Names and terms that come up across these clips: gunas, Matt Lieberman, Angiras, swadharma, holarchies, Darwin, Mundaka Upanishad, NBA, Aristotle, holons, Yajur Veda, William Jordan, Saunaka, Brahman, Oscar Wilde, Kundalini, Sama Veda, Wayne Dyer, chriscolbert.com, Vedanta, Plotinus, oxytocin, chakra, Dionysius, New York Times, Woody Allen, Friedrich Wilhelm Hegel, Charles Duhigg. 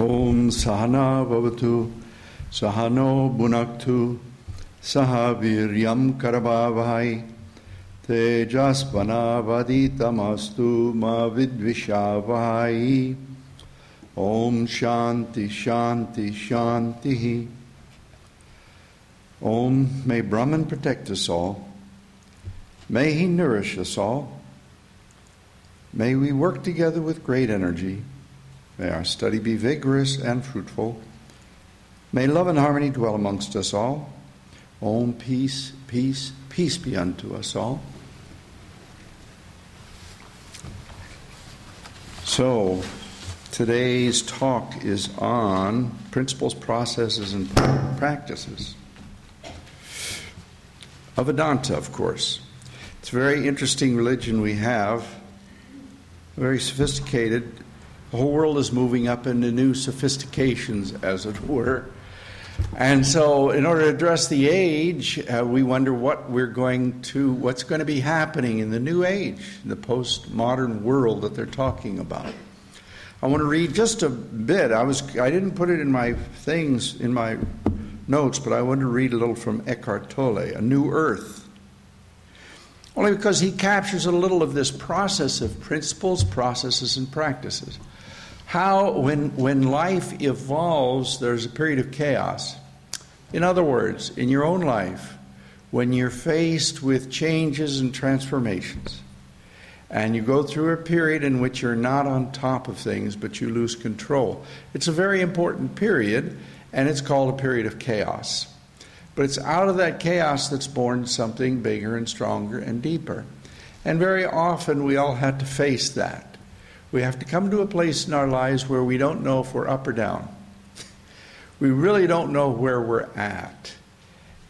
Om Sahana Bhavatu, Sahano Bunaktu, Sahaviryam Karabhavai, Tejasvana Vaditamastu Ma Vidvishavai. Om Shanti Shanti Shantihi. Om, may Brahman protect us all. May he nourish us all. May we work together with great energy. May our study be vigorous and fruitful. May love and harmony dwell amongst us all. Om, peace, peace, peace be unto us all. So, today's talk is on principles, processes, and practices of Vedanta, of course. It's a very interesting religion we have, very sophisticated. The whole world is moving up into new sophistications, as it were. And so in order to address the age, we wonder what's going to be happening in the new age, the postmodern world that they're talking about. I want to read just a bit. I didn't put it in my things, in my notes, but I wanted to read a little from Eckhart Tolle, A New Earth. Only because he captures a little of this process of principles, processes, and practices. How, when life evolves, there's a period of chaos. In other words, in your own life, when you're faced with changes and transformations, and you go through a period in which you're not on top of things, but you lose control. It's a very important period, and it's called a period of chaos. But it's out of that chaos that's born something bigger and stronger and deeper. And very often we all have to face that. We have to come to a place in our lives where we don't know if we're up or down. We really don't know where we're at.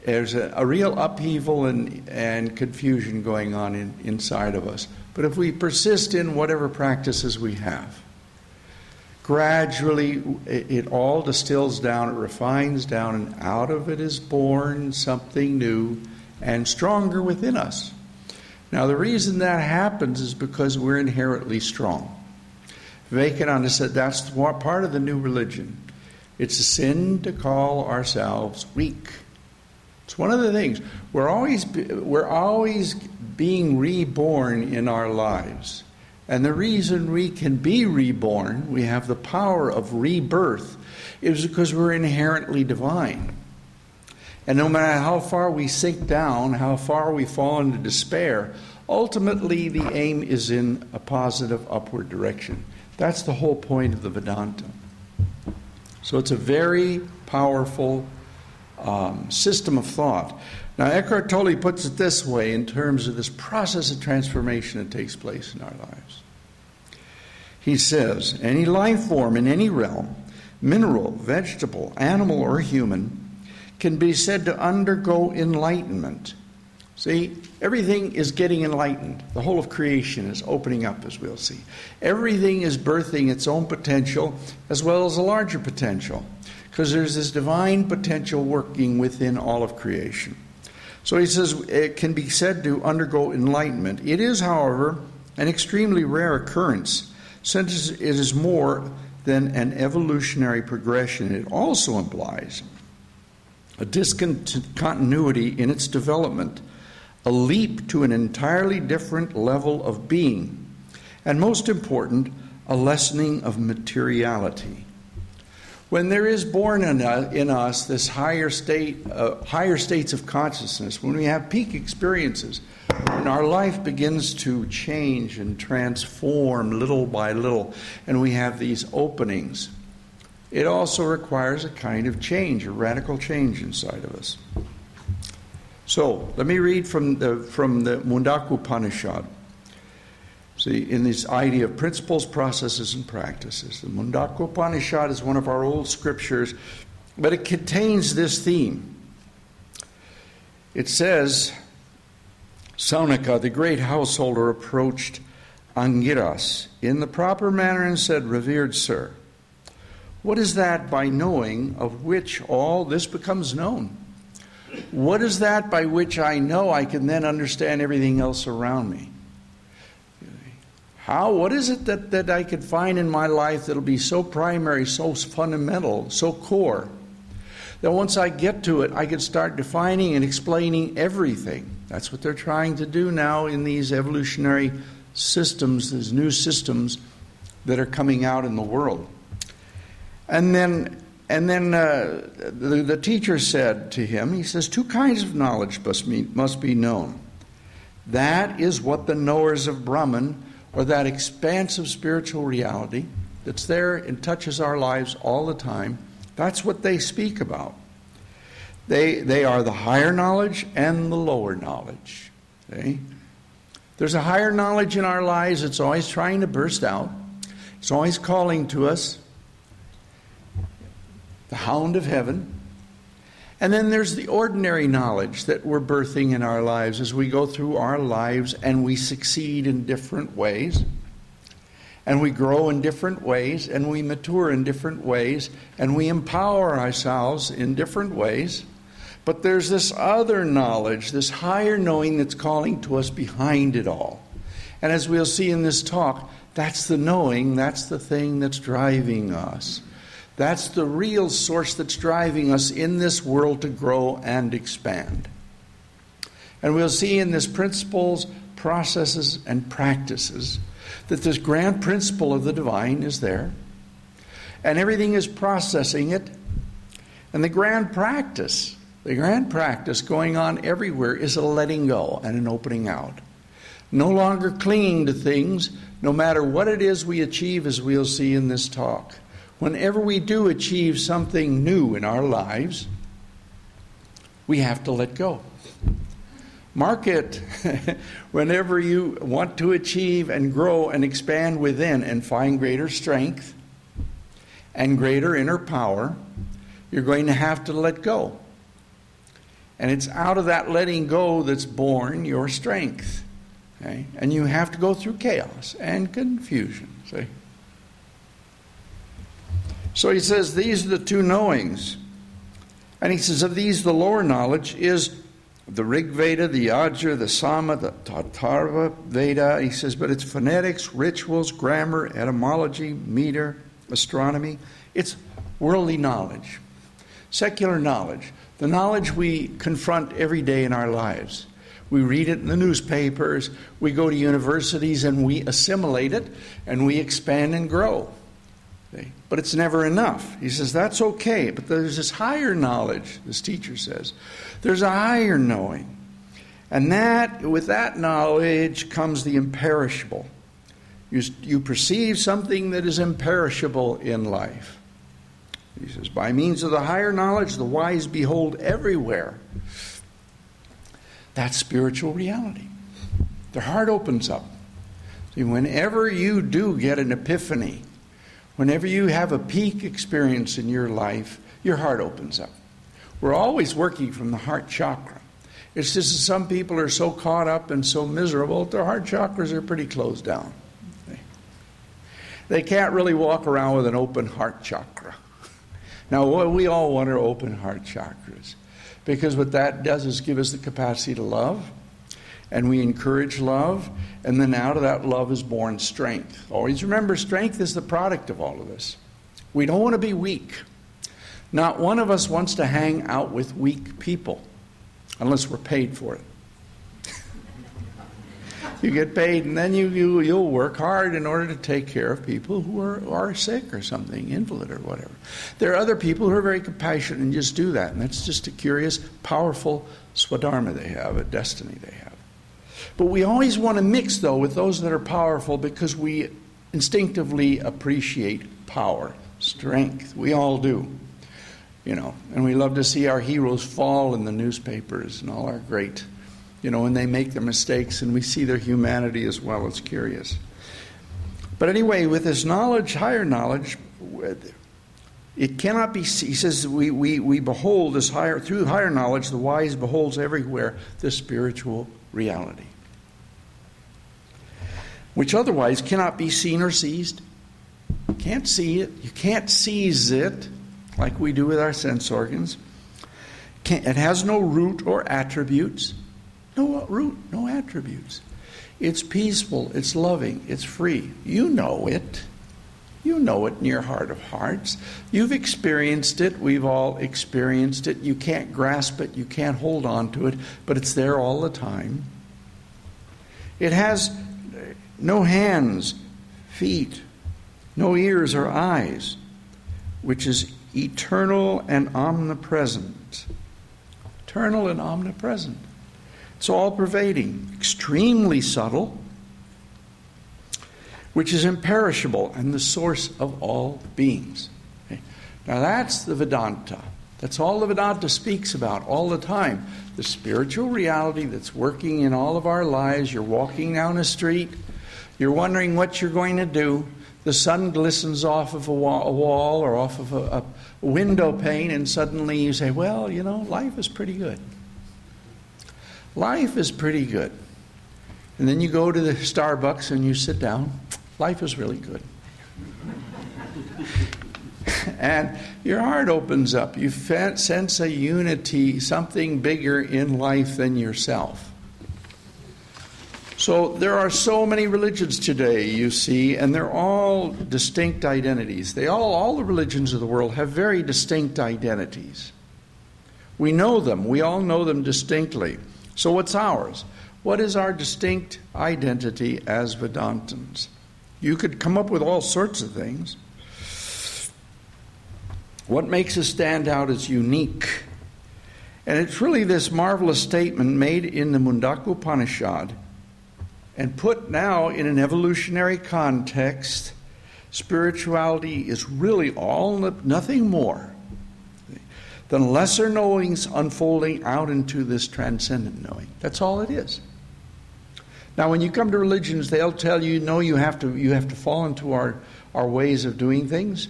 There's a real upheaval and confusion going on inside of us. But if we persist in whatever practices we have, gradually it all distills down, it refines down, and out of it is born something new and stronger within us. Now the reason that happens is because we're inherently strong. Vivekananda said that's part of the new religion. It's a sin to call ourselves weak. It's one of the things. We're always being reborn in our lives. And the reason we can be reborn, we have the power of rebirth, is because we're inherently divine. And no matter how far we sink down, how far we fall into despair, ultimately the aim is in a positive upward direction. That's the whole point of the Vedanta. So it's a very powerful system of thought. Now Eckhart Tolle puts it this way in terms of this process of transformation that takes place in our lives. He says, any life form in any realm, mineral, vegetable, animal, or human, can be said to undergo enlightenment. See, everything is getting enlightened. The whole of creation is opening up, as we'll see. Everything is birthing its own potential as well as a larger potential, because there's this divine potential working within all of creation. So he says it can be said to undergo enlightenment. It is, however, an extremely rare occurrence, since it is more than an evolutionary progression. It also implies a discontinuity in its development, a leap to an entirely different level of being, and most important, a lessening of materiality. When there is born in us this higher states of consciousness, when we have peak experiences, when our life begins to change and transform little by little, and we have these openings, it also requires a kind of change, a radical change inside of us. So let me read from the Mundaka Upanishad. See, in this idea of principles, processes, and practices. The Mundaka Upanishad is one of our old scriptures, but it contains this theme. It says, Saunaka, the great householder, approached Angiras in the proper manner and said, Revered sir, what is that by knowing of which all this becomes known? What is that by which I know I can then understand everything else around me? What is it that I could find in my life that'll be so primary, so fundamental, so core, that once I get to it, I can start defining and explaining everything? That's what they're trying to do now in these evolutionary systems, these new systems that are coming out in the world. And then the teacher said to him, he says, two kinds of knowledge must be known. That is what the knowers of Brahman, or that expansive spiritual reality that's there and touches our lives all the time, that's what they speak about. They are the higher knowledge and the lower knowledge. Okay? There's a higher knowledge in our lives. It's always trying to burst out. It's always calling to us. The hound of heaven. And then there's the ordinary knowledge that we're birthing in our lives as we go through our lives and we succeed in different ways. And we grow in different ways, and we mature in different ways, and we empower ourselves in different ways. But there's this other knowledge, this higher knowing that's calling to us behind it all. And as we'll see in this talk, that's the knowing, that's the thing that's driving us. That's the real source that's driving us in this world to grow and expand. And we'll see in this principles, processes, and practices that this grand principle of the divine is there. And everything is processing it. And the grand practice going on everywhere is a letting go and an opening out. No longer clinging to things, no matter what it is we achieve, as we'll see in this talk. Whenever we do achieve something new in our lives, we have to let go. Mark it. Whenever you want to achieve and grow and expand within and find greater strength and greater inner power, you're going to have to let go. And it's out of that letting go that's born your strength. Okay? And you have to go through chaos and confusion. See? So he says, these are the two knowings. And he says, of these, the lower knowledge is the Rig Veda, the Yajur, the Sama, the Atharva Veda. He says, but it's phonetics, rituals, grammar, etymology, meter, astronomy. It's worldly knowledge, secular knowledge, the knowledge we confront every day in our lives. We read it in the newspapers, we go to universities and we assimilate it, and we expand and grow. But it's never enough. He says, that's okay, but there's this higher knowledge, this teacher says. There's a higher knowing. And that, with that knowledge comes the imperishable. You perceive something that is imperishable in life. He says, by means of the higher knowledge, the wise behold everywhere. That's spiritual reality. Their heart opens up. See, whenever you do get an epiphany, whenever you have a peak experience in your life, your heart opens up. We're always working from the heart chakra. It's just that some people are so caught up and so miserable, their heart chakras are pretty closed down. They can't really walk around with an open heart chakra. Now, we all want our open heart chakras, because what that does is give us the capacity to love, and we encourage love, and then out of that love is born strength. Always remember, strength is the product of all of this. We don't want to be weak. Not one of us wants to hang out with weak people, unless we're paid for it. You get paid, and then you'll work hard in order to take care of people who are sick or something, invalid or whatever. There are other people who are very compassionate and just do that, and that's just a curious, powerful swadharma they have, a destiny they have. But we always want to mix, though, with those that are powerful, because we instinctively appreciate power, strength. We all do, and we love to see our heroes fall in the newspapers and all our great, and they make their mistakes, and we see their humanity as well. It's curious. But anyway, with this knowledge, higher knowledge, it cannot be, he says, we behold this higher, through higher knowledge, the wise beholds everywhere this spiritual reality, which otherwise cannot be seen or seized. You can't see it. You can't seize it like we do with our sense organs. It has no root or attributes. No root, no attributes. It's peaceful, it's loving, it's free. You know it. You know it in your heart of hearts. You've experienced it. We've all experienced it. You can't grasp it. You can't hold on to it. But it's there all the time. It has no hands, feet, no ears or eyes, which is eternal and omnipresent. Eternal and omnipresent. It's all-pervading, extremely subtle, which is imperishable and the source of all beings. Okay. Now that's the Vedanta. That's all the Vedanta speaks about all the time. The spiritual reality that's working in all of our lives. You're walking down a street. You're wondering what you're going to do. The sun glistens off of a wall or off of a window pane, and suddenly you say, well, you know, life is pretty good. Life is pretty good. And then you go to the Starbucks and you sit down. Life is really good. And your heart opens up. You sense a unity, something bigger in life than yourself. So there are so many religions today, you see, and they're all distinct identities. They all the religions of the world have very distinct identities. We know them. We all know them distinctly. So what's ours? What is our distinct identity as Vedantins? You could come up with all sorts of things. What makes us stand out is unique. And it's really this marvelous statement made in the Mundaka Upanishad and put now in an evolutionary context. Spirituality is really all, nothing more than lesser knowings unfolding out into this transcendent knowing. That's all it is. Now, when you come to religions, they'll tell you, no, you have to fall into our ways of doing things,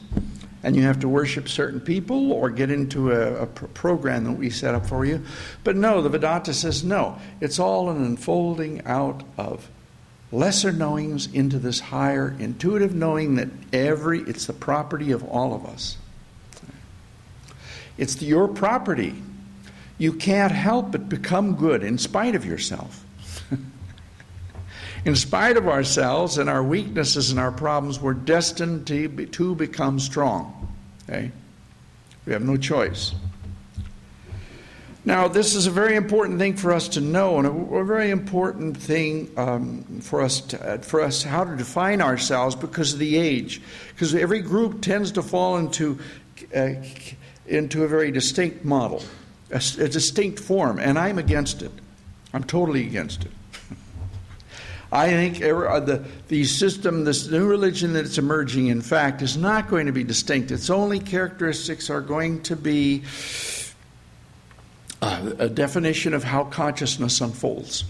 and you have to worship certain people or get into a program that we set up for you. But no, the Vedanta says no. It's all an unfolding out of lesser knowings into this higher intuitive knowing that it's the property of all of us. It's your property. You can't help but become good in spite of yourself. In spite of ourselves and our weaknesses and our problems, we're destined to become strong. Okay? We have no choice. Now, this is a very important thing for us to know, and a very important thing for us how to define ourselves because of the age. Because every group tends to fall into a very distinct model, a distinct form, and I'm against it. I'm totally against it. I think this new religion that's emerging, in fact, is not going to be distinct. Its only characteristics are going to be a definition of how consciousness unfolds.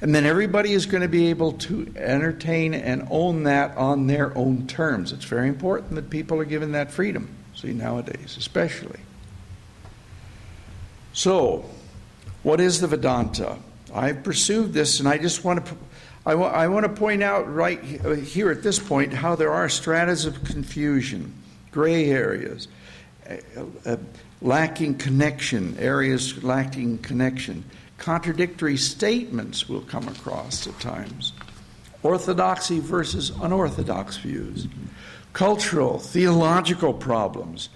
And then everybody is going to be able to entertain and own that on their own terms. It's very important that people are given that freedom. See, nowadays, especially. So, what is the Vedanta? I've pursued this, and I just want to I want to point out right here at this point how there are stratas of confusion, gray areas, lacking connection, areas lacking connection. Contradictory statements will come across at times. Orthodoxy versus unorthodox views. Cultural, theological problems,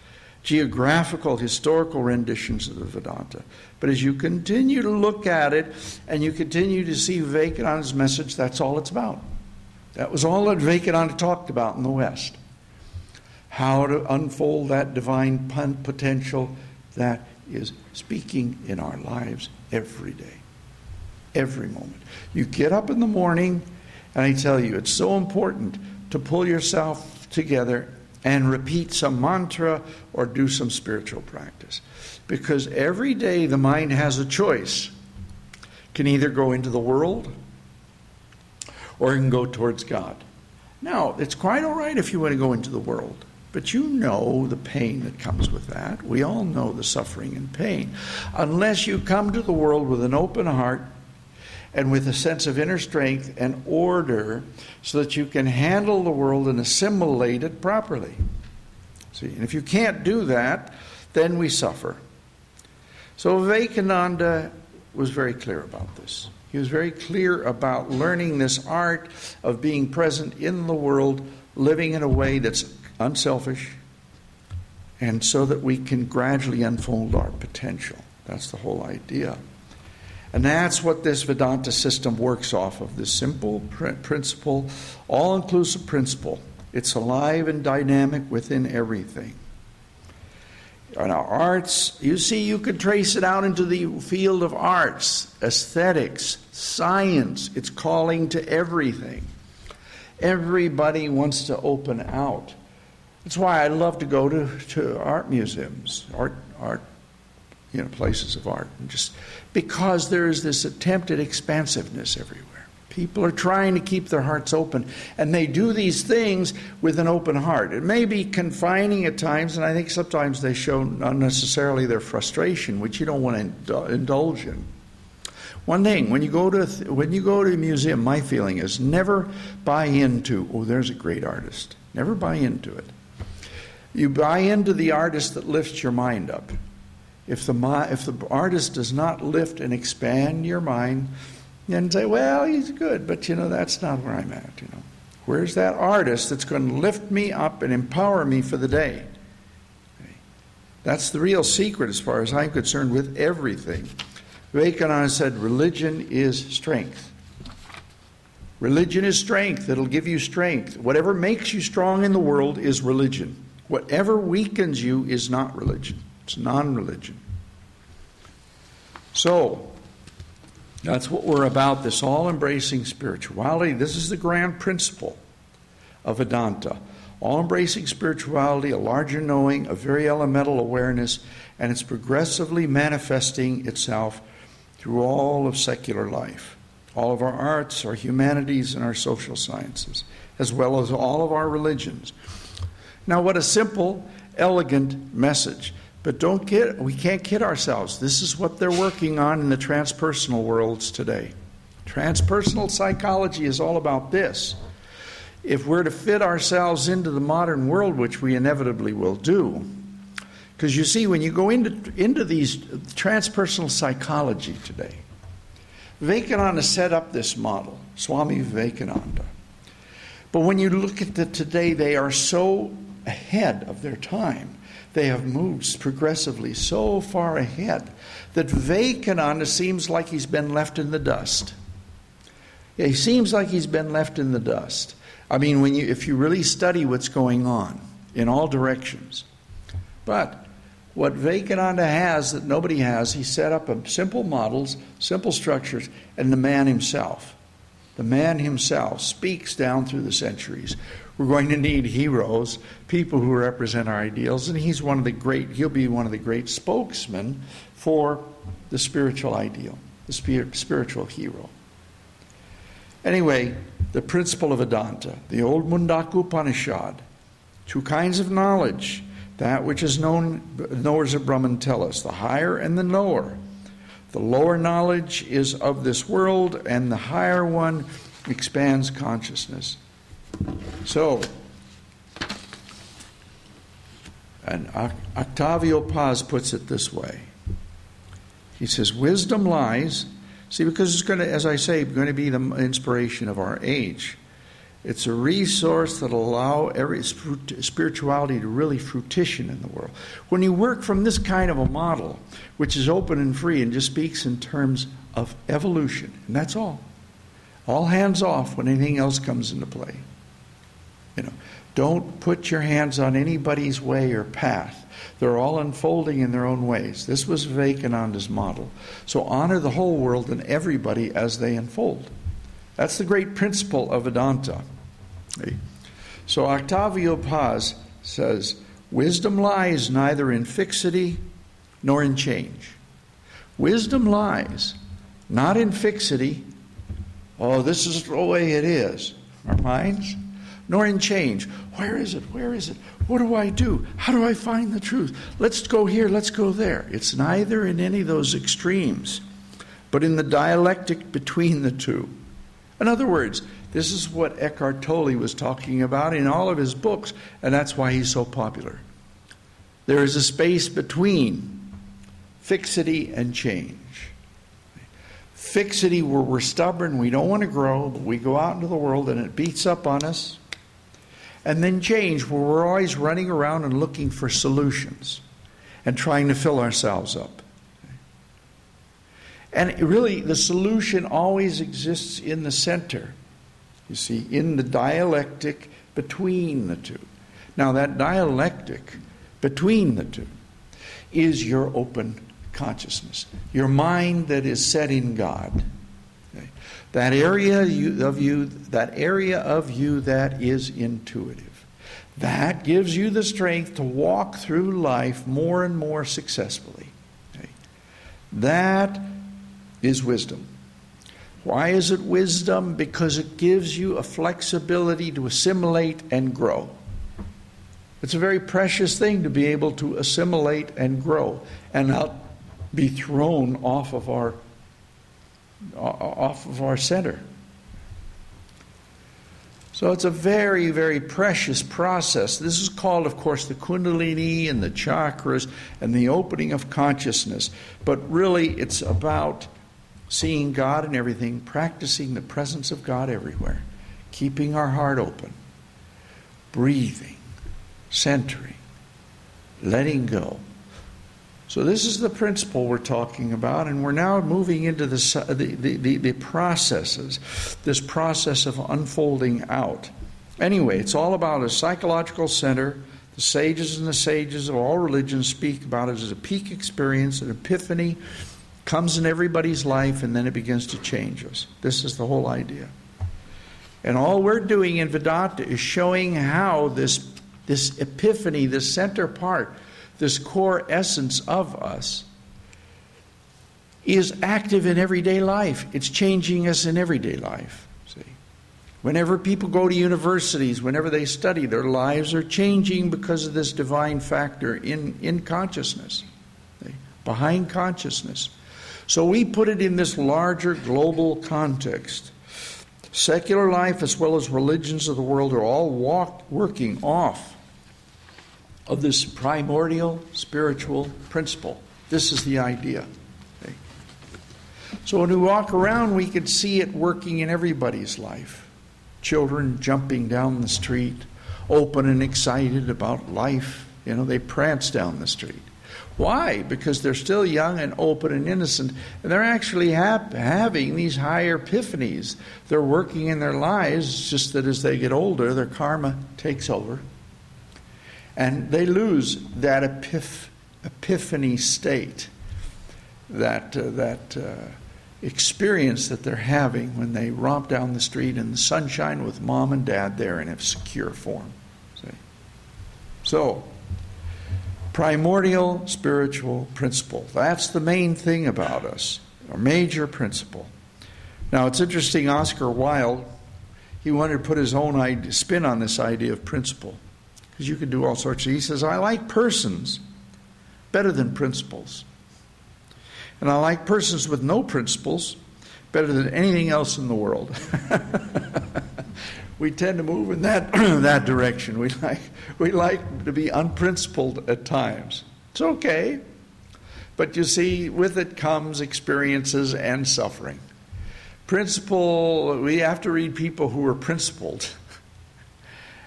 geographical, historical renditions of the Vedanta. But as you continue to look at it and you continue to see Vivekananda's message, that's all it's about. That was all that Vivekananda talked about in the West. How to unfold that divine potential that is speaking in our lives every day, every moment. You get up in the morning, and I tell you, it's so important to pull yourself together and repeat some mantra or do some spiritual practice. Because every day the mind has a choice. It can either go into the world or it can go towards God. Now, it's quite all right if you want to go into the world, but you know the pain that comes with that. We all know the suffering and pain. Unless you come to the world with an open heart and with a sense of inner strength and order so that you can handle the world and assimilate it properly. See, and if you can't do that, then we suffer. So Vivekananda was very clear about this. He was very clear about learning this art of being present in the world, living in a way that's unselfish, and so that we can gradually unfold our potential. That's the whole idea. And that's what this Vedanta system works off of, this simple principle, all-inclusive principle. It's alive and dynamic within everything. In our arts, you see, you could trace it out into the field of arts, aesthetics, science. It's calling to everything. Everybody wants to open out. That's why I love to go to art museums, art, you know, places of art, and just because there is this attempt at expansiveness everywhere. People are trying to keep their hearts open, and they do these things with an open heart. It may be confining at times, and I think sometimes they show unnecessarily their frustration, which you don't want to indulge in. One thing, when you go to a museum, my feeling is never buy into, oh, there's a great artist. Never buy into it. You buy into the artist that lifts your mind up. If the artist does not lift and expand your mind, and say, well, he's good, but, you know, that's not where I'm at, you know. Where's that artist that's going to lift me up and empower me for the day? Okay. That's the real secret as far as I'm concerned with everything. Vivekananda said, religion is strength. Religion is strength. It'll give you strength. Whatever makes you strong in the world is religion. Whatever weakens you is not religion. It's non-religion. So, that's what we're about, this all-embracing spirituality. This is the grand principle of Vedanta. All-embracing spirituality, a larger knowing, a very elemental awareness, and it's progressively manifesting itself through all of secular life, all of our arts, our humanities, and our social sciences, as well as all of our religions. Now, what a simple, elegant message. But we can't kid ourselves. This is what they're working on in the transpersonal worlds today. Transpersonal psychology is all about this. If we're to fit ourselves into the modern world, which we inevitably will do, because you see, when you go into these transpersonal psychology today, Vivekananda set up this model, Swami Vivekananda. But when you look at it today, they are so ahead of their time. They have moved progressively so far ahead that Vivekananda seems like he's been left in the dust. He seems like he's been left in the dust. I mean, if you really study what's going on in all directions. But what Vivekananda has that nobody has, he set up simple models, simple structures, and the man himself. The man himself speaks down through the centuries. We're going to need heroes, people who represent our ideals, and he'll be one of the great spokesmen for the spiritual ideal, the spiritual hero. Anyway, the principle of Vedanta, the old Mundaka Upanishad, two kinds of knowledge, that which is known, knowers of Brahman tell us, the higher and the knower. The lower knowledge is of this world, and the higher one expands consciousness. So, and Octavio Paz puts it this way. He says, wisdom lies, see, because it's going to, as I say, going to be the inspiration of our age. It's a resource that will allow every spirituality to really fruition in the world. When you work from this kind of a model, which is open and free and just speaks in terms of evolution, and that's all. All hands off when anything else comes into play. You know, don't put your hands on anybody's way or path. They're all unfolding in their own ways. This was Vivekananda's model. So honor the whole world and everybody as they unfold. That's the great principle of Vedanta. So Octavio Paz says, wisdom lies neither in fixity nor in change. Wisdom lies not in fixity, oh, this is the way it is, our minds, nor in change. Where is it? Where is it? What do I do? How do I find the truth? Let's go here, let's go there. It's neither in any of those extremes, but in the dialectic between the two. In other words, this is what Eckhart Tolle was talking about in all of his books, and that's why he's so popular. There is a space between fixity and change. fixity where we're stubborn, we don't want to grow, but we go out into the world and it beats up on us. And then change, where we're always running around and looking for solutions and trying to fill ourselves up. And really, the solution always exists in the center, you see, in the dialectic between the two. Now, that dialectic between the two is your open consciousness, your mind that is set in God. Okay? That area of you that is intuitive. That gives you the strength to walk through life more and more successfully. Okay? That is wisdom. Why is it wisdom? Because it gives you a flexibility to assimilate and grow. It's a very precious thing to be able to assimilate and grow and not be thrown off of our center. So it's a very, very precious process. This is called, of course, the Kundalini and the chakras and the opening of consciousness. But really, it's about seeing God in everything, practicing the presence of God everywhere, keeping our heart open, breathing, centering, letting go. So this is the principle we're talking about, and we're now moving into the processes, this process of unfolding out. Anyway, it's all about a psychological center. The sages and the sages of all religions speak about it as a peak experience, an epiphany, comes in everybody's life, and then it begins to change us. This is the whole idea. And all we're doing in Vedanta is showing how this epiphany, this center part, this core essence of us, is active in everyday life. It's changing us in everyday life. See, whenever people go to universities, whenever they study, their lives are changing because of this divine factor in consciousness, see, behind consciousness. So we put it in this larger global context. Secular life as well as religions of the world are all working off of this primordial spiritual principle. This is the idea. Okay? So when we walk around, we can see it working in everybody's life. Children jumping down the street, open and excited about life. You know, they prance down the street. Why? Because they're still young and open and innocent, and they're actually having these higher epiphanies. They're working in their lives, it's just that as they get older, their karma takes over, and they lose that epiphany state, that experience that they're having when they romp down the street in the sunshine with mom and dad there in a secure form. See? So, primordial spiritual principle. That's the main thing about us, a major principle. Now, it's interesting, Oscar Wilde, he wanted to put his own spin on this idea of principle, because you can do all sorts of. He says, I like persons better than principles. And I like persons with no principles better than anything else in the world. We tend to move in that direction. We like to be unprincipled at times. It's okay. But you see, with it comes experiences and suffering. Principle, we have to read people who are principled.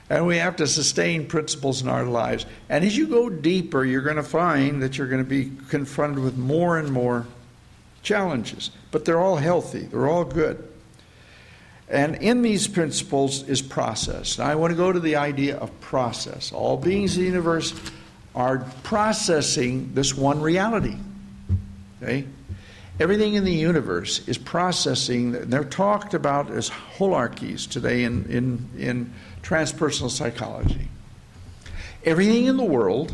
And we have to sustain principles in our lives. And as you go deeper, you're going to find that you're going to be confronted with more and more challenges. But they're all healthy. They're all good. And in these principles is process. Now I want to go to the idea of process. All beings in the universe are processing this one reality. Okay? Everything in the universe is processing. They're talked about as holarchies today in transpersonal psychology. Everything in the world,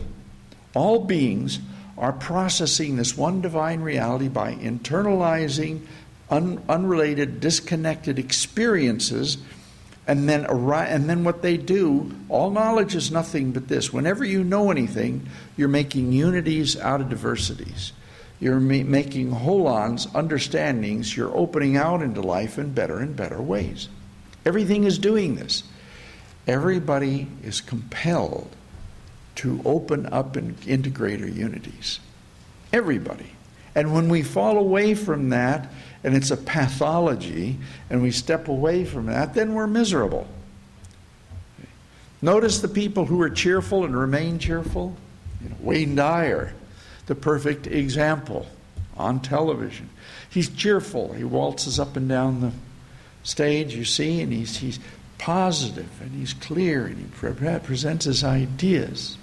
all beings, are processing this one divine reality by internalizing unrelated, disconnected experiences, and then what they do, all knowledge is nothing but this. Whenever you know anything, you're making unities out of diversities. You're making holons, understandings. You're opening out into life in better and better ways. Everything is doing this. Everybody is compelled to open up and into greater unities. Everybody. And when we fall away from that, and it's a pathology, and we step away from that, then we're miserable. Notice the people who are cheerful and remain cheerful. Wayne Dyer, the perfect example on television. He's cheerful. He waltzes up and down the stage, you see, and he's positive, and he's clear, and he presents his ideas.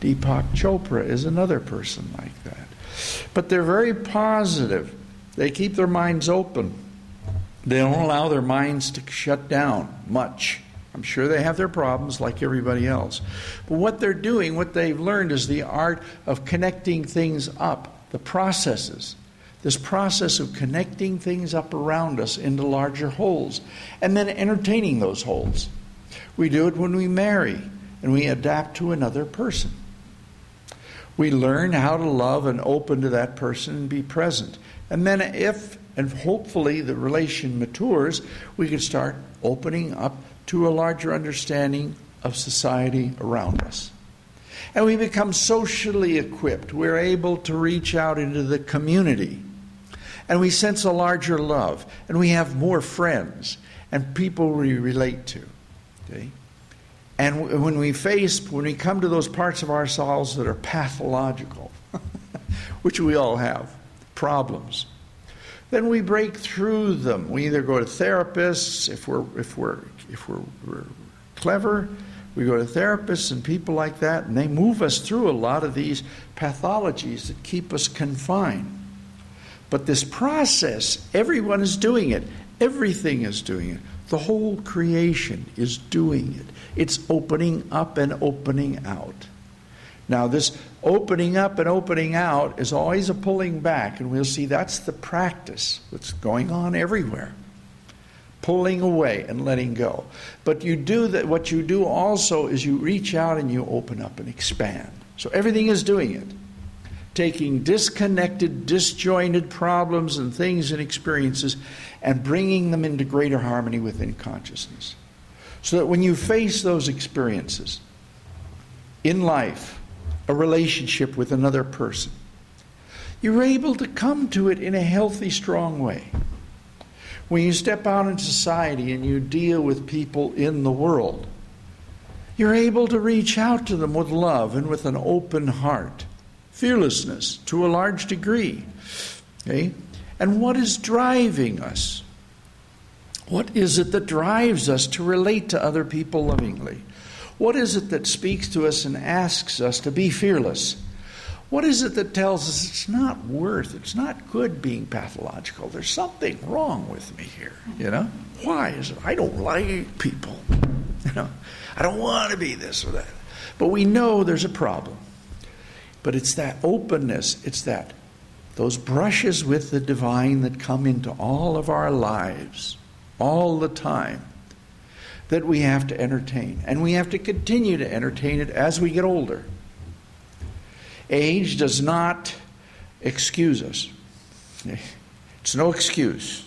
Deepak Chopra is another person like that. But they're very positive. They keep their minds open. They don't allow their minds to shut down much. I'm sure they have their problems like everybody else. But what they're doing, what they've learned, is the art of connecting things up, the processes. This process of connecting things up around us into larger wholes and then entertaining those wholes. We do it when we marry and we adapt to another person. We learn how to love and open to that person and be present. And then if, and hopefully the relation matures, we can start opening up to a larger understanding of society around us. And we become socially equipped. We're able to reach out into the community. And we sense a larger love. And we have more friends and people we relate to. Okay? And when we come to those parts of ourselves that are pathological, which we all have, problems, then we break through them. We either go to therapists, if we're clever, we go to therapists and people like that, and they move us through a lot of these pathologies that keep us confined. But this process, everyone is doing it. Everything is doing it. The whole creation is doing it. It's opening up and opening out. Now, this opening up and opening out is always a pulling back, and we'll see that's the practice that's going on everywhere. Pulling away and letting go. But you do that. What you do also is you reach out and you open up and expand. So everything is doing it. Taking disconnected, disjointed problems and things and experiences and bringing them into greater harmony within consciousness. So that when you face those experiences in life, a relationship with another person, you're able to come to it in a healthy, strong way. When you step out into society and you deal with people in the world, you're able to reach out to them with love and with an open heart, fearlessness to a large degree. Okay? And what is driving us? What is it that drives us to relate to other people lovingly? What is it that speaks to us and asks us to be fearless? What is it that tells us it's not good being pathological? There's something wrong with me here, you know? Why is it? I don't like people, you know? I don't want to be this or that. But we know there's a problem. But it's that openness, it's that, those brushes with the divine that come into all of our lives, all the time, that we have to entertain. And we have to continue to entertain it as we get older. Age does not excuse us. It's no excuse.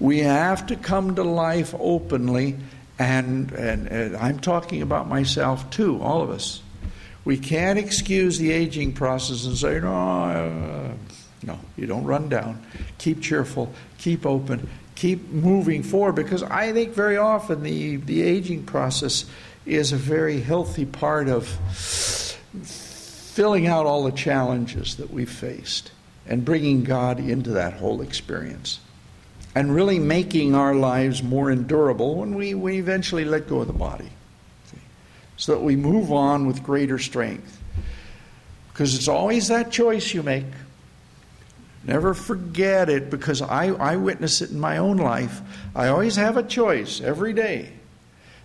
We have to come to life openly, and I'm talking about myself too, all of us. We can't excuse the aging process and say, no, you don't run down. Keep cheerful, keep open, keep moving forward, because I think very often the aging process is a very healthy part of filling out all the challenges that we've faced and bringing God into that whole experience and really making our lives more endurable when we eventually let go of the body, see? So that we move on with greater strength. Because it's always that choice you make. Never forget it, because I witness it in my own life. I always have a choice every day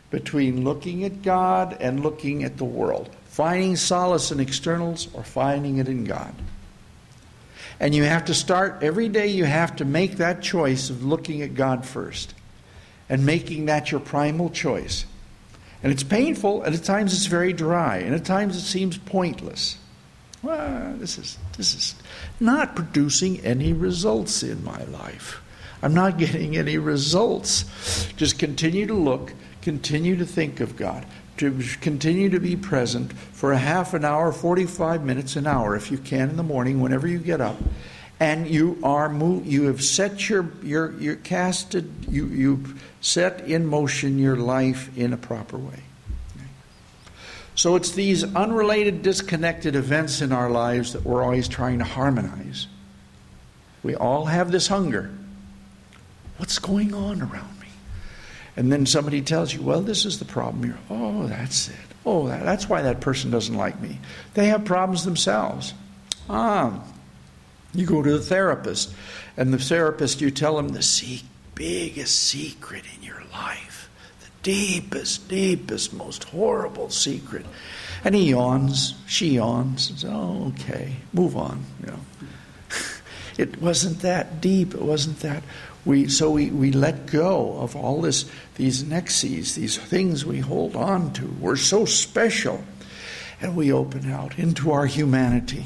between looking at God and looking at the world. Finding solace in externals or finding it in God. And you have to start, every day you have to make that choice of looking at God first and making that your primal choice. And it's painful, and at times it's very dry, and at times it seems pointless. Well, this is not producing any results in my life. I'm not getting any results. Just continue to look, continue to think of God. to continue to be present for a half an hour, 45 minutes, an hour, if you can, in the morning, whenever you get up, and you are you have set your casted, you set in motion your life in a proper way. So it's these unrelated, disconnected events in our lives that we're always trying to harmonize. We all have this hunger. What's going on around me? And then somebody tells you, well, this is the problem here. Oh, that's it. Oh, that's why that person doesn't like me. They have problems themselves. You go to the therapist, and the therapist, you tell them the biggest secret in your life. Deepest, deepest, most horrible secret. And he yawns, she yawns, and says, oh, okay, move on, you know. It wasn't that deep, it wasn't that. So we let go of all these nexes, these things we hold on to. We're so special. And we open out into our humanity.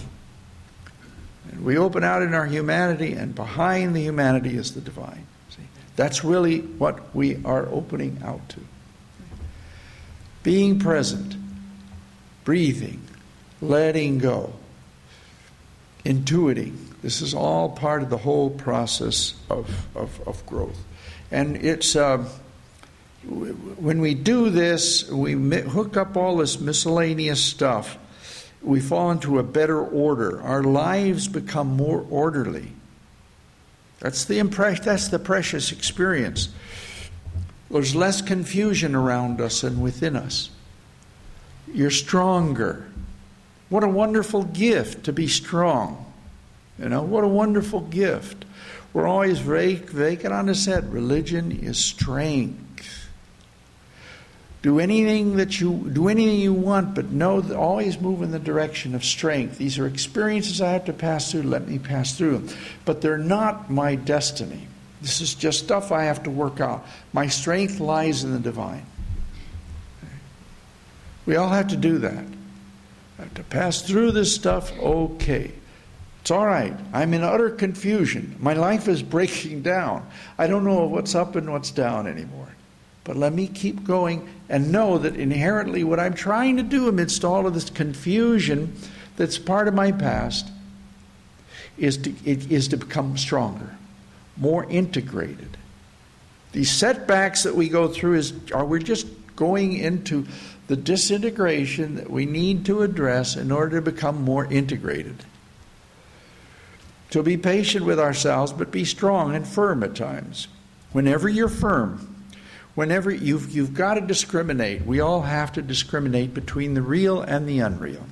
And we open out in our humanity, and behind the humanity is the divine. That's really what we are opening out to. Being present, breathing, letting go, intuiting. This is all part of the whole process of growth. And it's when we do this, we hook up all this miscellaneous stuff, we fall into a better order. Our lives become more orderly. That's the impression. That's the precious experience. There's less confusion around us and within us. You're stronger. What a wonderful gift to be strong. You know, what a wonderful gift. We're always vacant on his head. Religion is strength. Do anything you want, but know that always move in the direction of strength. These are experiences I have to pass through. Let me pass through them. But they're not my destiny. This is just stuff I have to work out. My strength lies in the divine. We all have to do that. I have to pass through this stuff. Okay. It's all right. I'm in utter confusion. My life is breaking down. I don't know what's up and what's down anymore. But let me keep going and know that inherently what I'm trying to do amidst all of this confusion that's part of my past is to become stronger, more integrated. These setbacks that we go through we're just going into the disintegration that we need to address in order to become more integrated. So be patient with ourselves, but be strong and firm at times. Whenever you're firm, whenever you've got to discriminate, we all have to discriminate between the real and the unreal.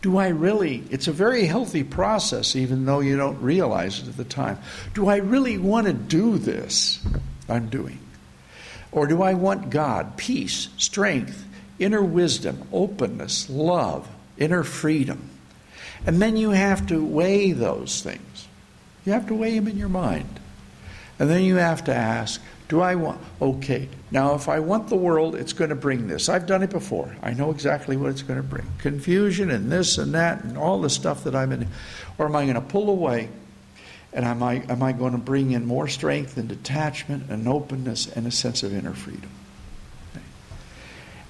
Do I really, it's a very healthy process, even though you don't realize it at the time. Do I really want to do this I'm doing? Or do I want God, peace, strength, inner wisdom, openness, love, inner freedom? And then you have to weigh those things. You have to weigh them in your mind. And then you have to ask, do I want? Okay, now if I want the world, it's going to bring this. I've done it before. I know exactly what it's going to bring. Confusion and this and that and all the stuff that I'm in. Or am I going to pull away? And am I going to bring in more strength and detachment and openness and a sense of inner freedom? Okay.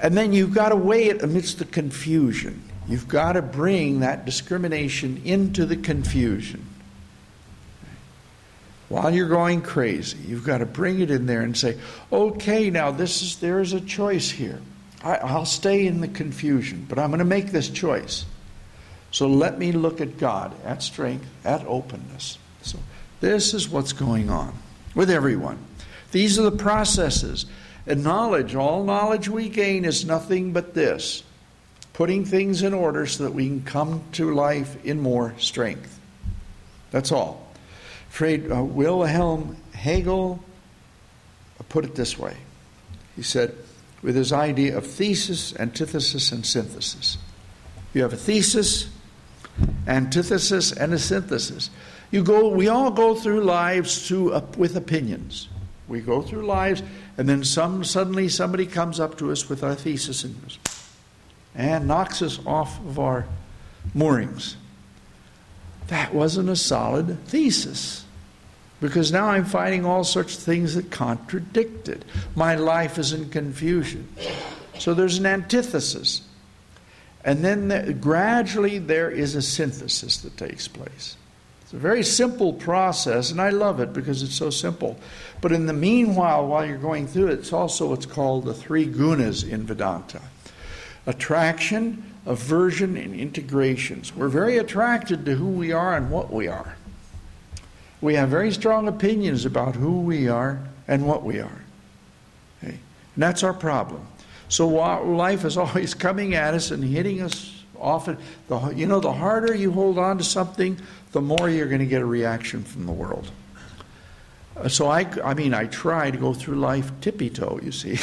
And then you've got to weigh it amidst the confusion. You've got to bring that discrimination into the confusion. While you're going crazy, you've got to bring it in there and say, okay, now there is a choice here. I'll stay in the confusion, but I'm going to make this choice. So let me look at God, at strength, at openness. So this is what's going on with everyone. These are the processes. And knowledge, all knowledge we gain is nothing but this. Putting things in order so that we can come to life in more strength. That's all. Friedrich Wilhelm Hegel put it this way. He said, with his idea of thesis, antithesis, and synthesis. You have a thesis, antithesis, and a synthesis. We all go through lives with opinions. We go through lives, and then suddenly somebody comes up to us with our thesis and knocks us off of our moorings. That wasn't a solid thesis, because now I'm finding all sorts of things that contradict it. My life is in confusion. So there's an antithesis. And then gradually there is a synthesis that takes place. It's a very simple process, and I love it because it's so simple. But in the meanwhile, while you're going through it, it's also what's called the three gunas in Vedanta. Attraction, aversion, and integrations. We're very attracted to who we are and what we are. We have very strong opinions about who we are and what we are. Okay? And that's our problem. So life is always coming at us and hitting us often. The harder you hold on to something, the more you're going to get a reaction from the world. So I try to go through life tippy-toe, you see,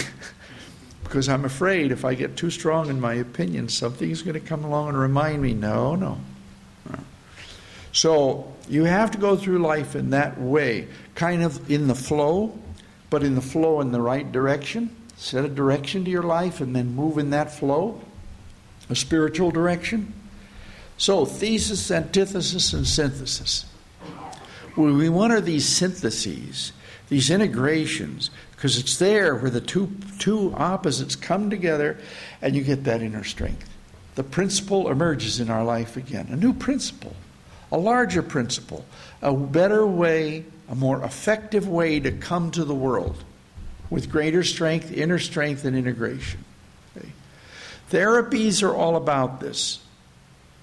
because I'm afraid if I get too strong in my opinion, something's going to come along and remind me, no. So you have to go through life in that way, kind of in the flow, but in the flow in the right direction. Set a direction to your life and then move in that flow, a spiritual direction. So, thesis, antithesis, and synthesis. We want are these syntheses, these integrations, because it's there where the two opposites come together and you get that inner strength. The principle emerges in our life again. A new principle, a larger principle, a better way, a more effective way to come to the world with greater strength, inner strength, and integration. Okay. Therapies are all about this.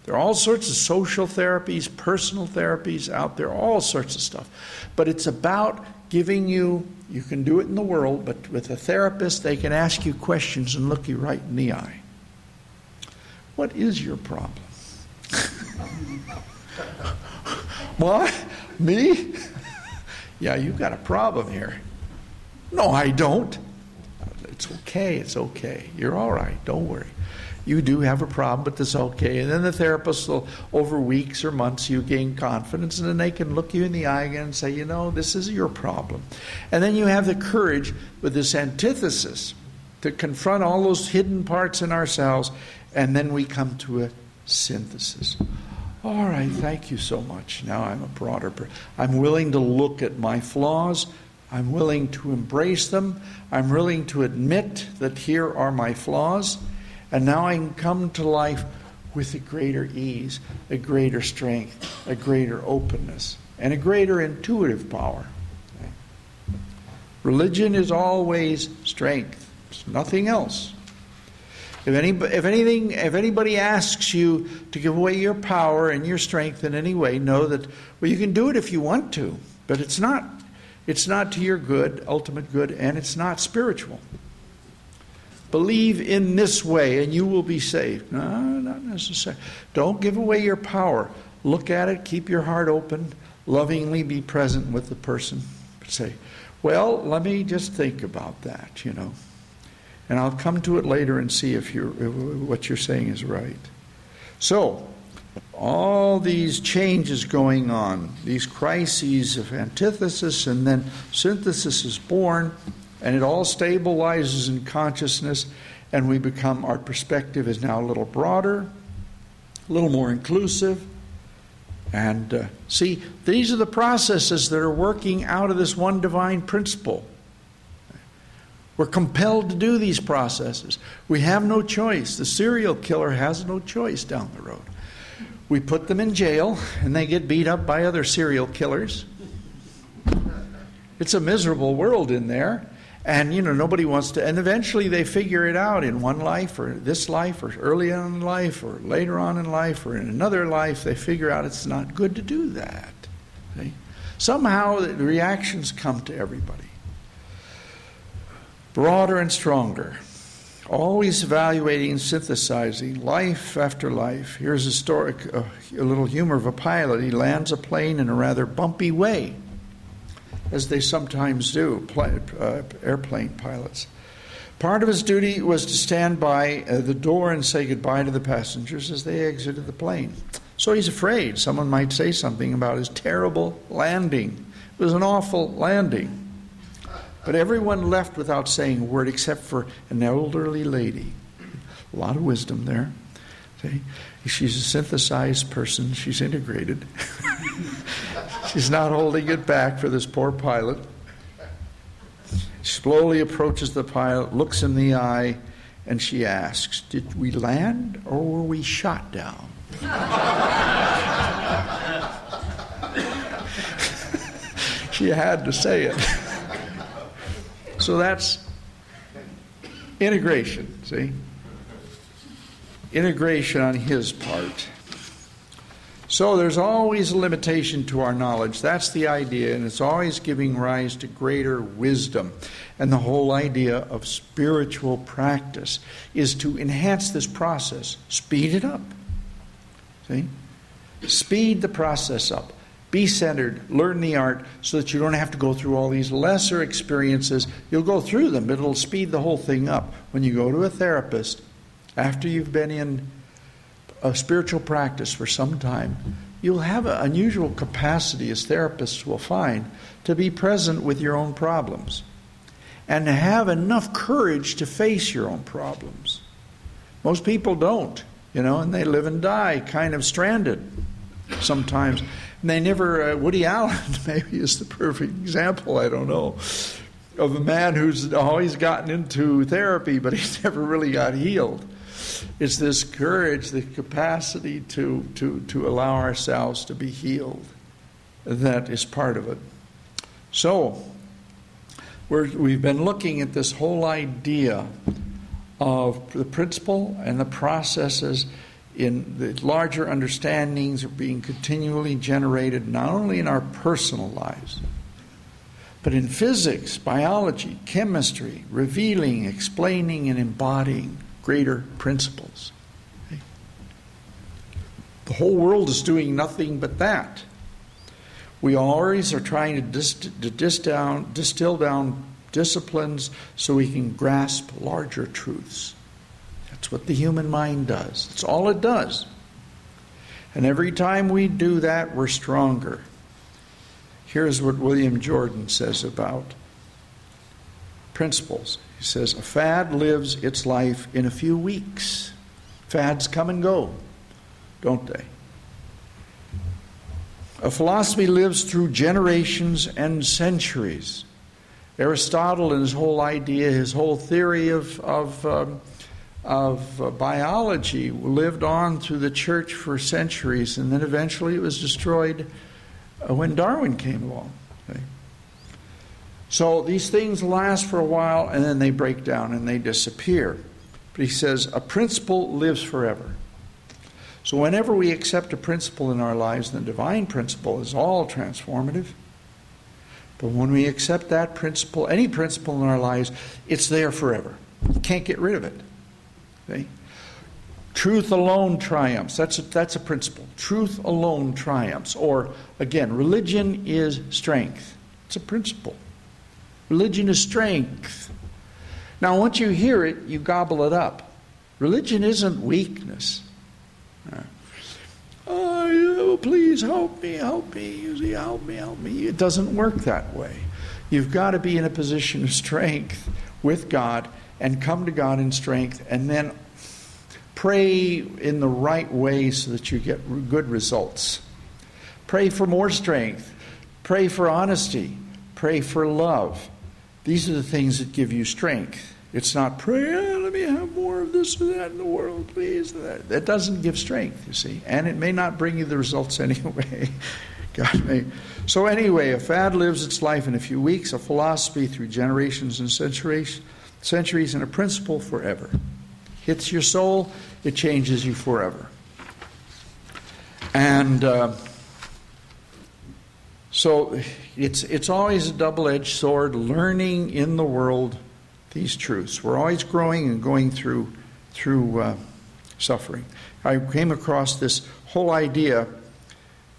There are all sorts of social therapies, personal therapies out there, all sorts of stuff. But it's about you can do it in the world, but with a therapist, they can ask you questions and look you right in the eye. What is your problem? What? Me? Yeah, you've got a problem here. No, I don't. It's okay. You're all right, don't worry. You do have a problem, but that's okay. And then the therapist will, over weeks or months, you gain confidence, and then they can look you in the eye again and say, this is your problem. And then you have the courage with this antithesis to confront all those hidden parts in ourselves, and then we come to a synthesis. All right, thank you so much. Now I'm a broader person. I'm willing to look at my flaws. I'm willing to embrace them. I'm willing to admit that here are my flaws. And now I can come to life with a greater ease, a greater strength, a greater openness, and a greater intuitive power. Okay. Religion is always strength. It's nothing else. If anybody asks you to give away your power and your strength in any way, know that, you can do it if you want to, but it's not to your good, ultimate good, and it's not spiritual. Believe in this way and you will be saved. No, not necessary. Don't give away your power. Look at it. Keep your heart open. Lovingly be present with the person. Say, let me just think about that, And I'll come to it later and see if what you're saying is right. So, all these changes going on, these crises of antithesis and then synthesis is born. And it all stabilizes in consciousness, and our perspective is now a little broader, a little more inclusive. And see, these are the processes that are working out of this one divine principle. We're compelled to do these processes. We have no choice. The serial killer has no choice down the road. We put them in jail, and they get beat up by other serial killers. It's a miserable world in there. And, nobody wants to. And eventually they figure it out in one life or this life or early on in life or later on in life or in another life. They figure out it's not good to do that. See? Somehow the reactions come to everybody. Broader and stronger. Always evaluating and synthesizing life after life. Here's a little humor of a pilot. He lands a plane in a rather bumpy way, as they sometimes do, airplane pilots. Part of his duty was to stand by the door and say goodbye to the passengers as they exited the plane. So he's afraid someone might say something about his terrible landing. It was an awful landing. But everyone left without saying a word except for an elderly lady. A lot of wisdom there. See? She's a synthesized person. She's integrated. She's not holding it back for this poor pilot. She slowly approaches the pilot, looks in the eye, and she asks, did we land or were we shot down? She had to say it. So that's integration, see? Integration on his part. So there's always a limitation to our knowledge. That's the idea, and it's always giving rise to greater wisdom. And the whole idea of spiritual practice is to enhance this process, speed it up. See? Speed the process up. Be centered, learn the art, so that you don't have to go through all these lesser experiences. You'll go through them, but it'll speed the whole thing up. When you go to a therapist, after you've been in a spiritual practice for some time, you'll have an unusual capacity, as therapists will find, to be present with your own problems and to have enough courage to face your own problems. Most people don't, and they live and die kind of stranded sometimes. And they never, Woody Allen maybe is the perfect example, I don't know, of a man who's always gotten into therapy, but he's never really got healed. It's this courage, the capacity to allow ourselves to be healed. That is part of it. So, we've been looking at this whole idea of the principle and the processes in the larger understandings are being continually generated not only in our personal lives, but in physics, biology, chemistry, revealing, explaining, and embodying greater principles. Okay? The whole world is doing nothing but that. We always are trying to distill down disciplines so we can grasp larger truths. That's what the human mind does. That's all it does. And every time we do that, we're stronger. Here's what William Jordan says about principles. He says, a fad lives its life in a few weeks. Fads come and go, don't they? A philosophy lives through generations and centuries. Aristotle and his whole idea, his whole theory of biology lived on through the church for centuries, and then eventually it was destroyed when Darwin came along. Okay? So these things last for a while, and then they break down and they disappear. But he says, a principle lives forever. So whenever we accept a principle in our lives, the divine principle is all transformative. But when we accept that principle, any principle in our lives, it's there forever. You can't get rid of it. Okay? Truth alone triumphs. That's a principle. Truth alone triumphs. Or, again, religion is strength. It's a principle. Religion is strength. Now, once you hear it, you gobble it up. Religion isn't weakness. Oh, please help me. It doesn't work that way. You've got to be in a position of strength with God and come to God in strength and then pray in the right way so that you get good results. Pray for more strength. Pray for honesty. Pray for love. These are the things that give you strength. It's not pray, let me have more of this or that in the world, please. That doesn't give strength, you see. And it may not bring you the results anyway. God may. So anyway, a fad lives its life in a few weeks, a philosophy through generations and centuries, and a principle forever. Hits your soul, it changes you forever. And so it's always a double-edged sword, learning in the world these truths. We're always growing and going through suffering. I came across this whole idea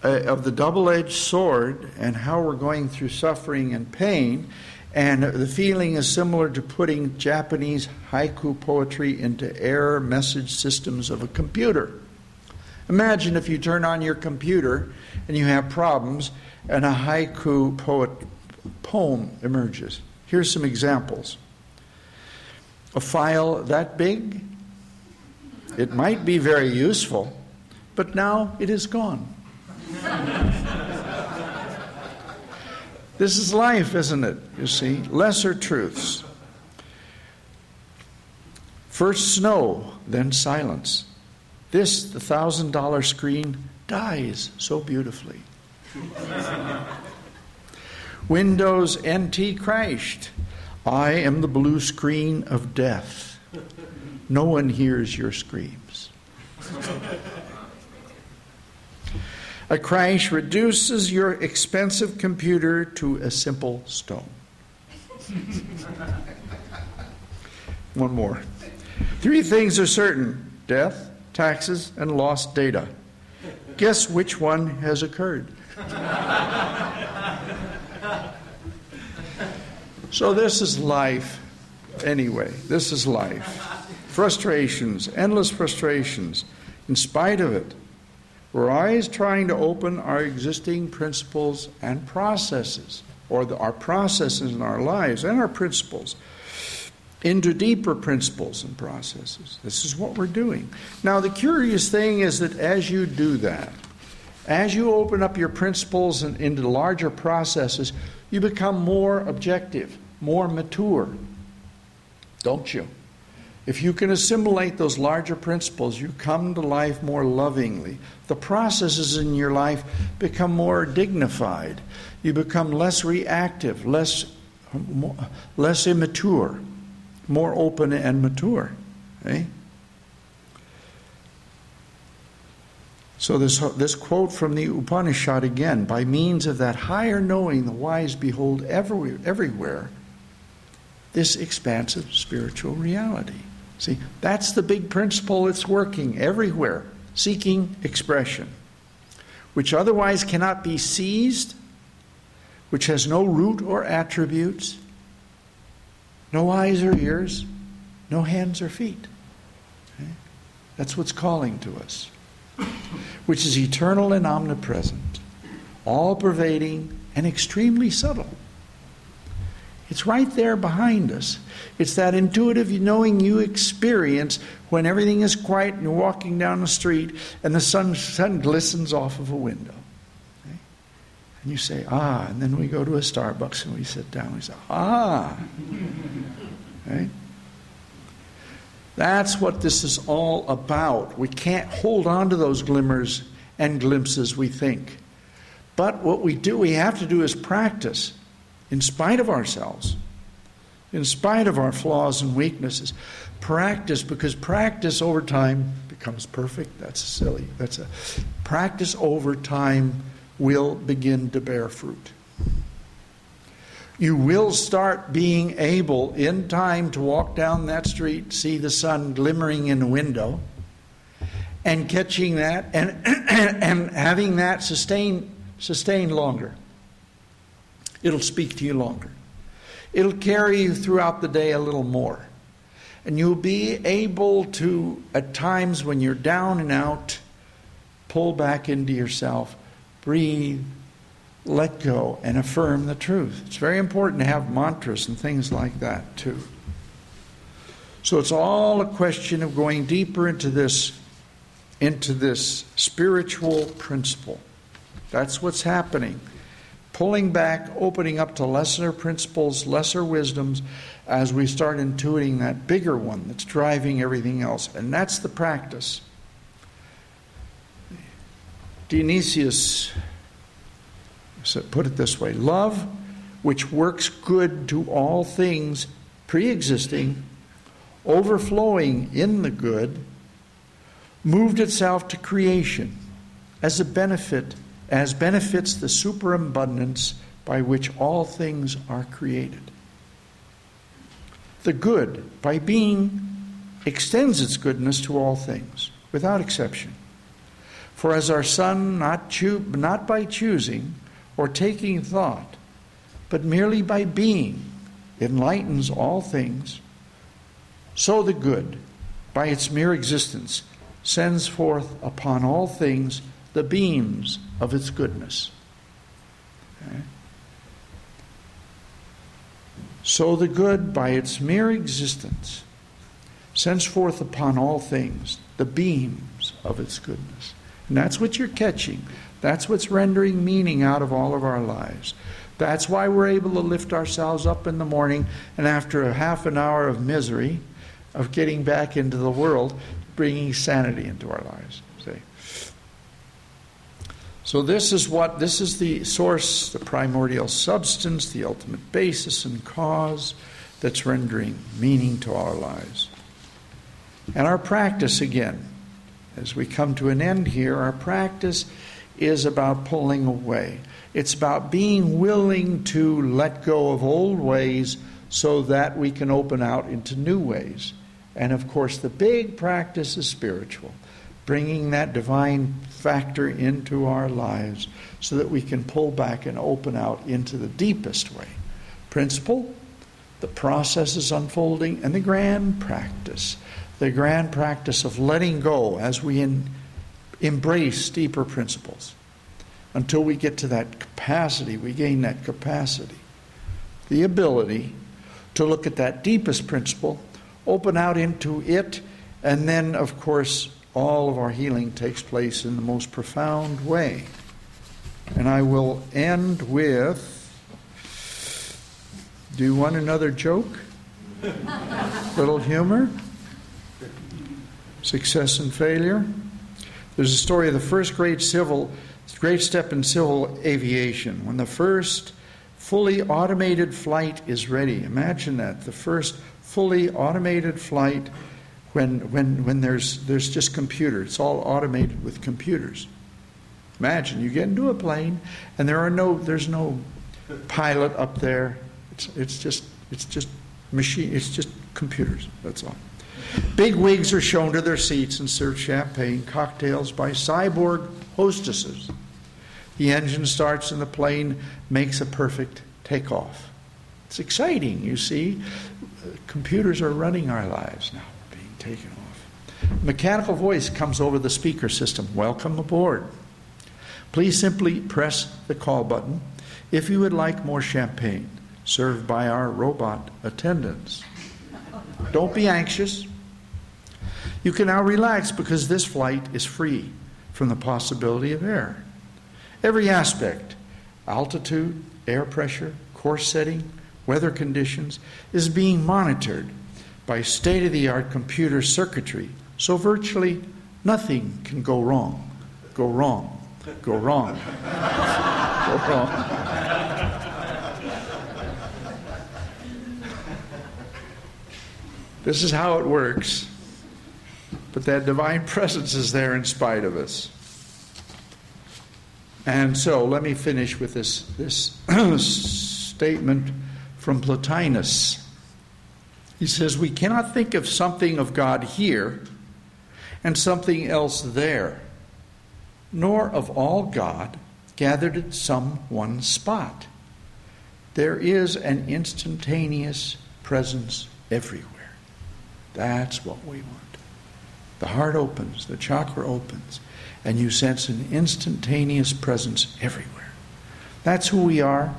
of the double-edged sword and how we're going through suffering and pain, and the feeling is similar to putting Japanese haiku poetry into error message systems of a computer. Imagine if you turn on your computer and you have problems and a haiku poem emerges. Here's some examples. A file that big, it might be very useful, but now it is gone. This is life, isn't it? You see, lesser truths. First snow, then silence. This, the $1,000 screen, dies so beautifully. Windows NT crashed. I am the blue screen of death. No one hears your screams. A crash reduces your expensive computer to a simple stone. One more. 3 things are certain: death, taxes, and lost data. Guess which one has occurred? So this is life anyway. This is life. Frustrations, endless frustrations. In spite of it, we're always trying to open our existing principles and processes, or our processes in our lives and our principles, into deeper principles and processes. This is what we're doing. Now, the curious thing is that as you do that, as you open up your principles and into larger processes, you become more objective, more mature, don't you? If you can assimilate those larger principles, you come to life more lovingly. The processes in your life become more dignified. You become less reactive, less immature, more open and mature. Okay? So this quote from the Upanishad again: by means of that higher knowing, the wise behold everywhere this expansive spiritual reality. See, that's the big principle. It's working everywhere, seeking expression, which otherwise cannot be seized, which has no root or attributes, no eyes or ears, no hands or feet. Okay? That's what's calling to us, which is eternal and omnipresent, all-pervading and extremely subtle. It's right there behind us. It's that intuitive knowing you experience when everything is quiet and you're walking down the street and the sun glistens off of a window. Okay? And you say, ah, and then we go to a Starbucks and we sit down and we say, ah. Okay? That's what this is all about. We can't hold on to those glimmers and glimpses, we think. But what we have to do is practice, in spite of ourselves, in spite of our flaws and weaknesses. Practice, because practice over time becomes perfect. That's silly. Practice over time will begin to bear fruit. You will start being able, in time, to walk down that street, see the sun glimmering in the window, and catching that, and having that sustain longer. It'll speak to you longer. It'll carry you throughout the day a little more. And you'll be able to, at times when you're down and out, pull back into yourself, breathe, let go, and affirm the truth. It's very important to have mantras and things like that too. So it's all a question of going deeper into this spiritual principle. That's what's happening. Pulling back, opening up to lesser principles, lesser wisdoms, as we start intuiting that bigger one that's driving everything else. And that's the practice. Dionysius put it this way: love, which works good to all things pre-existing, overflowing in the good, moved itself to creation as a benefit, as benefits the superabundance by which all things are created. The good, by being, extends its goodness to all things, without exception. For as our sun, not by choosing or taking thought, but merely by being, enlightens all things, so the good, by its mere existence, sends forth upon all things the beams of its goodness. Okay? So the good, by its mere existence, sends forth upon all things the beams of its goodness. And that's what you're catching. That's what's rendering meaning out of all of our lives. That's why we're able to lift ourselves up in the morning, and after a half an hour of misery, of getting back into the world, bringing sanity into our lives. See? So this is the source, the primordial substance, the ultimate basis and cause that's rendering meaning to our lives. And our practice, again, as we come to an end here, our practice is about pulling away. It's about being willing to let go of old ways so that we can open out into new ways. And of course, the big practice is spiritual, bringing that divine factor into our lives so that we can pull back and open out into the deepest way. Principle, the process is unfolding, and the grand practice of letting go as we embrace deeper principles. Until we get to that capacity, we gain that capacity, the ability to look at that deepest principle, open out into it, and then, of course, all of our healing takes place in the most profound way. And I will end with, do you want another joke? Little humor? Success and failure? There's a story of the first great step in civil aviation, when the first fully automated flight is ready. Imagine that, the first fully automated flight when there's just computers. It's all automated with computers. Imagine you get into a plane and there's no pilot up there. It's just machine. It's just computers. That's all. Big wigs are shown to their seats and served champagne cocktails by cyborg hostesses. The engine starts and the plane makes a perfect takeoff. It's exciting, you see. Computers are running our lives now. We're being taken off. Mechanical voice comes over the speaker system. Welcome aboard. Please simply press the call button if you would like more champagne served by our robot attendants. Don't be anxious. You can now relax because this flight is free from the possibility of error. Every aspect, altitude, air pressure, course setting, weather conditions, is being monitored by state-of-the-art computer circuitry, so virtually nothing can go wrong. Go wrong. Go wrong. Go wrong. This is how it works. But that divine presence is there in spite of us. And so let me finish with this statement from Plotinus. He says, we cannot think of something of God here and something else there, nor of all God gathered at some one spot. There is an instantaneous presence everywhere. That's what we want. The heart opens, the chakra opens, and you sense an instantaneous presence everywhere. That's who we are.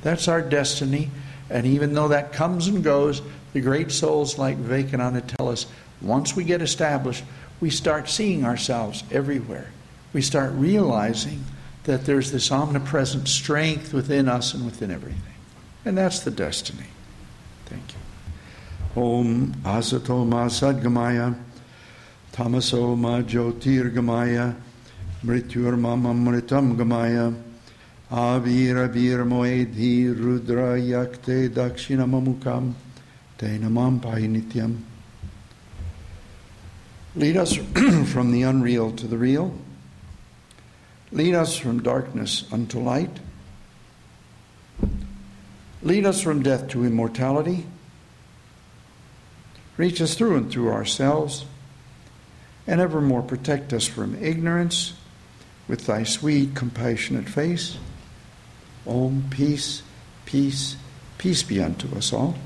That's our destiny. And even though that comes and goes, the great souls like Vivekananda tell us, once we get established, we start seeing ourselves everywhere. We start realizing that there's this omnipresent strength within us and within everything. And that's the destiny. Thank you. Om Asato Ma Sadgamaya. Tamaso ma jyotir gamaya, mrityur mama mritam gamaya, avira vir moedhi rudra yakte dakshina mamukam, tenamam painityam. Lead us from the unreal to the real. Lead us from darkness unto light. Lead us from death to immortality. Reach us through and through ourselves. And evermore protect us from ignorance with thy sweet, compassionate face. Om, peace, peace, peace be unto us all.